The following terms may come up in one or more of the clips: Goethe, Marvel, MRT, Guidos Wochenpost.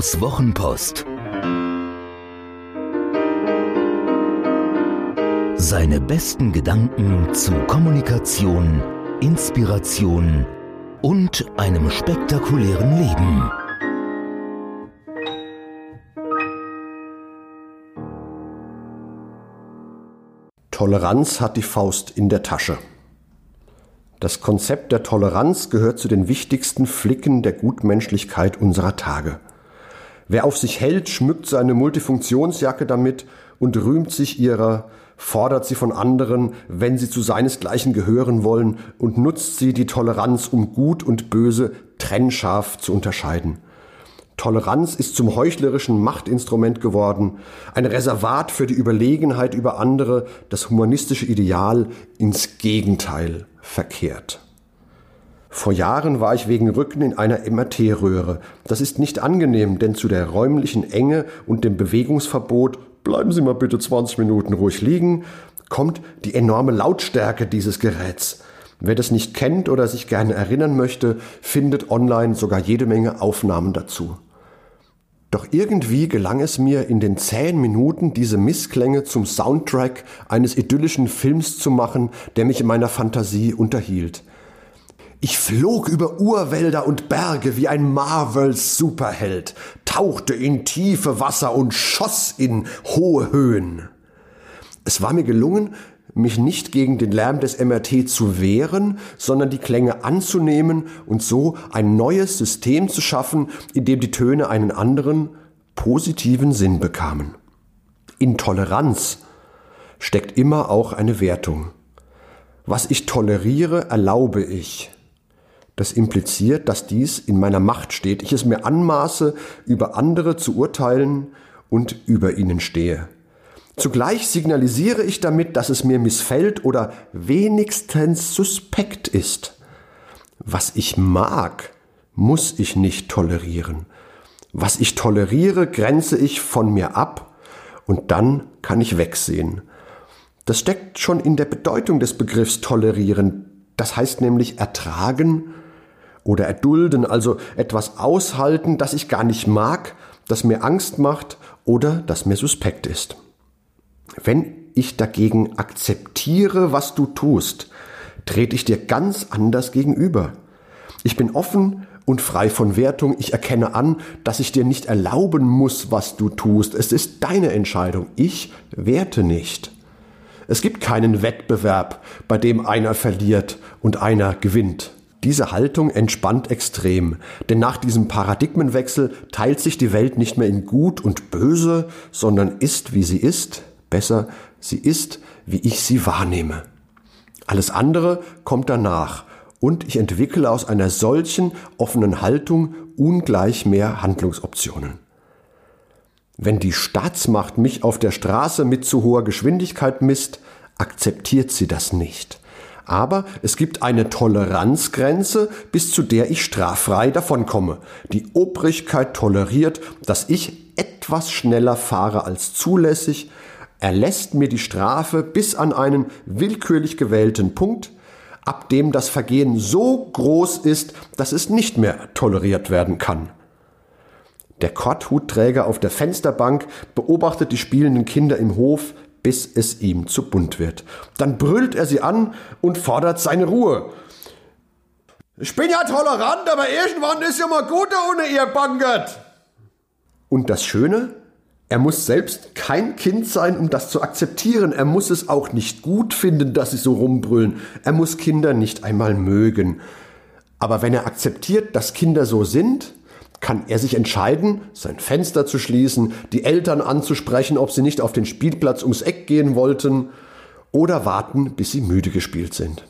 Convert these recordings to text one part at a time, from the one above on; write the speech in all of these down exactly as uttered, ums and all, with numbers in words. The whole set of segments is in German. Guidos Wochenpost. Seine besten Gedanken zu Kommunikation, Inspiration und einem spektakulären Leben. Toleranz hat die Faust in der Tasche. Das Konzept der Toleranz gehört zu den wichtigsten Flicken der Gutmenschlichkeit unserer Tage. Wer auf sich hält, schmückt seine Multifunktionsjacke damit und rühmt sich ihrer, fordert sie von anderen, wenn sie zu seinesgleichen gehören wollen, und nutzt sie, die Toleranz, um Gut und Böse trennscharf zu unterscheiden. Toleranz ist zum heuchlerischen Machtinstrument geworden, ein Reservat für die Überlegenheit über andere, das humanistische Ideal ins Gegenteil verkehrt. Vor Jahren war ich wegen Rücken in einer M R T-Röhre. Das ist nicht angenehm, denn zu der räumlichen Enge und dem Bewegungsverbot „Bleiben Sie mal bitte zwanzig Minuten ruhig liegen“ kommt die enorme Lautstärke dieses Geräts. Wer das nicht kennt oder sich gerne erinnern möchte, findet online sogar jede Menge Aufnahmen dazu. Doch irgendwie gelang es mir, in den zähen Minuten diese Missklänge zum Soundtrack eines idyllischen Films zu machen, der mich in meiner Fantasie unterhielt. Ich flog über Urwälder und Berge wie ein Marvel-Superheld, tauchte in tiefe Wasser und schoss in hohe Höhen. Es war mir gelungen, mich nicht gegen den Lärm des M R T zu wehren, sondern die Klänge anzunehmen und so ein neues System zu schaffen, in dem die Töne einen anderen, positiven Sinn bekamen. In Toleranz steckt immer auch eine Wertung. Was ich toleriere, erlaube ich. Das impliziert, dass dies in meiner Macht steht, ich es mir anmaße, über andere zu urteilen und über ihnen stehe. Zugleich signalisiere ich damit, dass es mir missfällt oder wenigstens suspekt ist. Was ich mag, muss ich nicht tolerieren. Was ich toleriere, grenze ich von mir ab, und dann kann ich wegsehen. Das steckt schon in der Bedeutung des Begriffs tolerieren. Das heißt nämlich ertragen oder erdulden, also etwas aushalten, das ich gar nicht mag, das mir Angst macht oder das mir suspekt ist. Wenn ich dagegen akzeptiere, was du tust, trete ich dir ganz anders gegenüber. Ich bin offen und frei von Wertung. Ich erkenne an, dass ich dir nicht erlauben muss, was du tust. Es ist deine Entscheidung. Ich werte nicht. Es gibt keinen Wettbewerb, bei dem einer verliert und einer gewinnt. Diese Haltung entspannt extrem, denn nach diesem Paradigmenwechsel teilt sich die Welt nicht mehr in Gut und Böse, sondern ist, wie sie ist. Besser, sie ist, wie ich sie wahrnehme. Alles andere kommt danach, und ich entwickle aus einer solchen offenen Haltung ungleich mehr Handlungsoptionen. Wenn die Staatsmacht mich auf der Straße mit zu hoher Geschwindigkeit misst, akzeptiert sie das nicht. Aber es gibt eine Toleranzgrenze, bis zu der ich straffrei davonkomme. Die Obrigkeit toleriert, dass ich etwas schneller fahre als zulässig. Er lässt mir die Strafe bis an einen willkürlich gewählten Punkt, ab dem das Vergehen so groß ist, dass es nicht mehr toleriert werden kann. Der Korthutträger auf der Fensterbank beobachtet die spielenden Kinder im Hof, bis es ihm zu bunt wird. Dann brüllt er sie an und fordert seine Ruhe. „Ich bin ja tolerant, aber irgendwann ist ja mal gut ohne ihr Bankert." Und das Schöne? Er muss selbst kein Kind sein, um das zu akzeptieren. Er muss es auch nicht gut finden, dass sie so rumbrüllen. Er muss Kinder nicht einmal mögen. Aber wenn er akzeptiert, dass Kinder so sind, kann er sich entscheiden, sein Fenster zu schließen, die Eltern anzusprechen, ob sie nicht auf den Spielplatz ums Eck gehen wollten, oder warten, bis sie müde gespielt sind.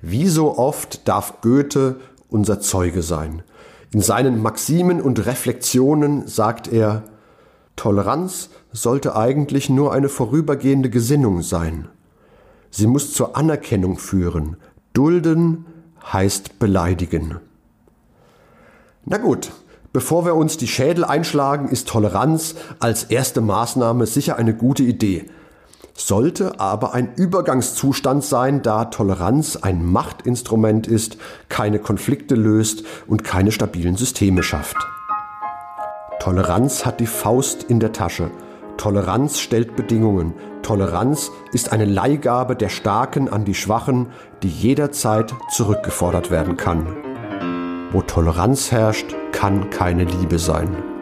Wie so oft darf Goethe unser Zeuge sein. In seinen Maximen und Reflexionen sagt er: Toleranz sollte eigentlich nur eine vorübergehende Gesinnung sein. Sie muss zur Anerkennung führen. Dulden heißt beleidigen. Na gut, bevor wir uns die Schädel einschlagen, ist Toleranz als erste Maßnahme sicher eine gute Idee. Sollte aber ein Übergangszustand sein, da Toleranz ein Machtinstrument ist, keine Konflikte löst und keine stabilen Systeme schafft. Toleranz hat die Faust in der Tasche. Toleranz stellt Bedingungen. Toleranz ist eine Leihgabe der Starken an die Schwachen, die jederzeit zurückgefordert werden kann. Wo Toleranz herrscht, kann keine Liebe sein.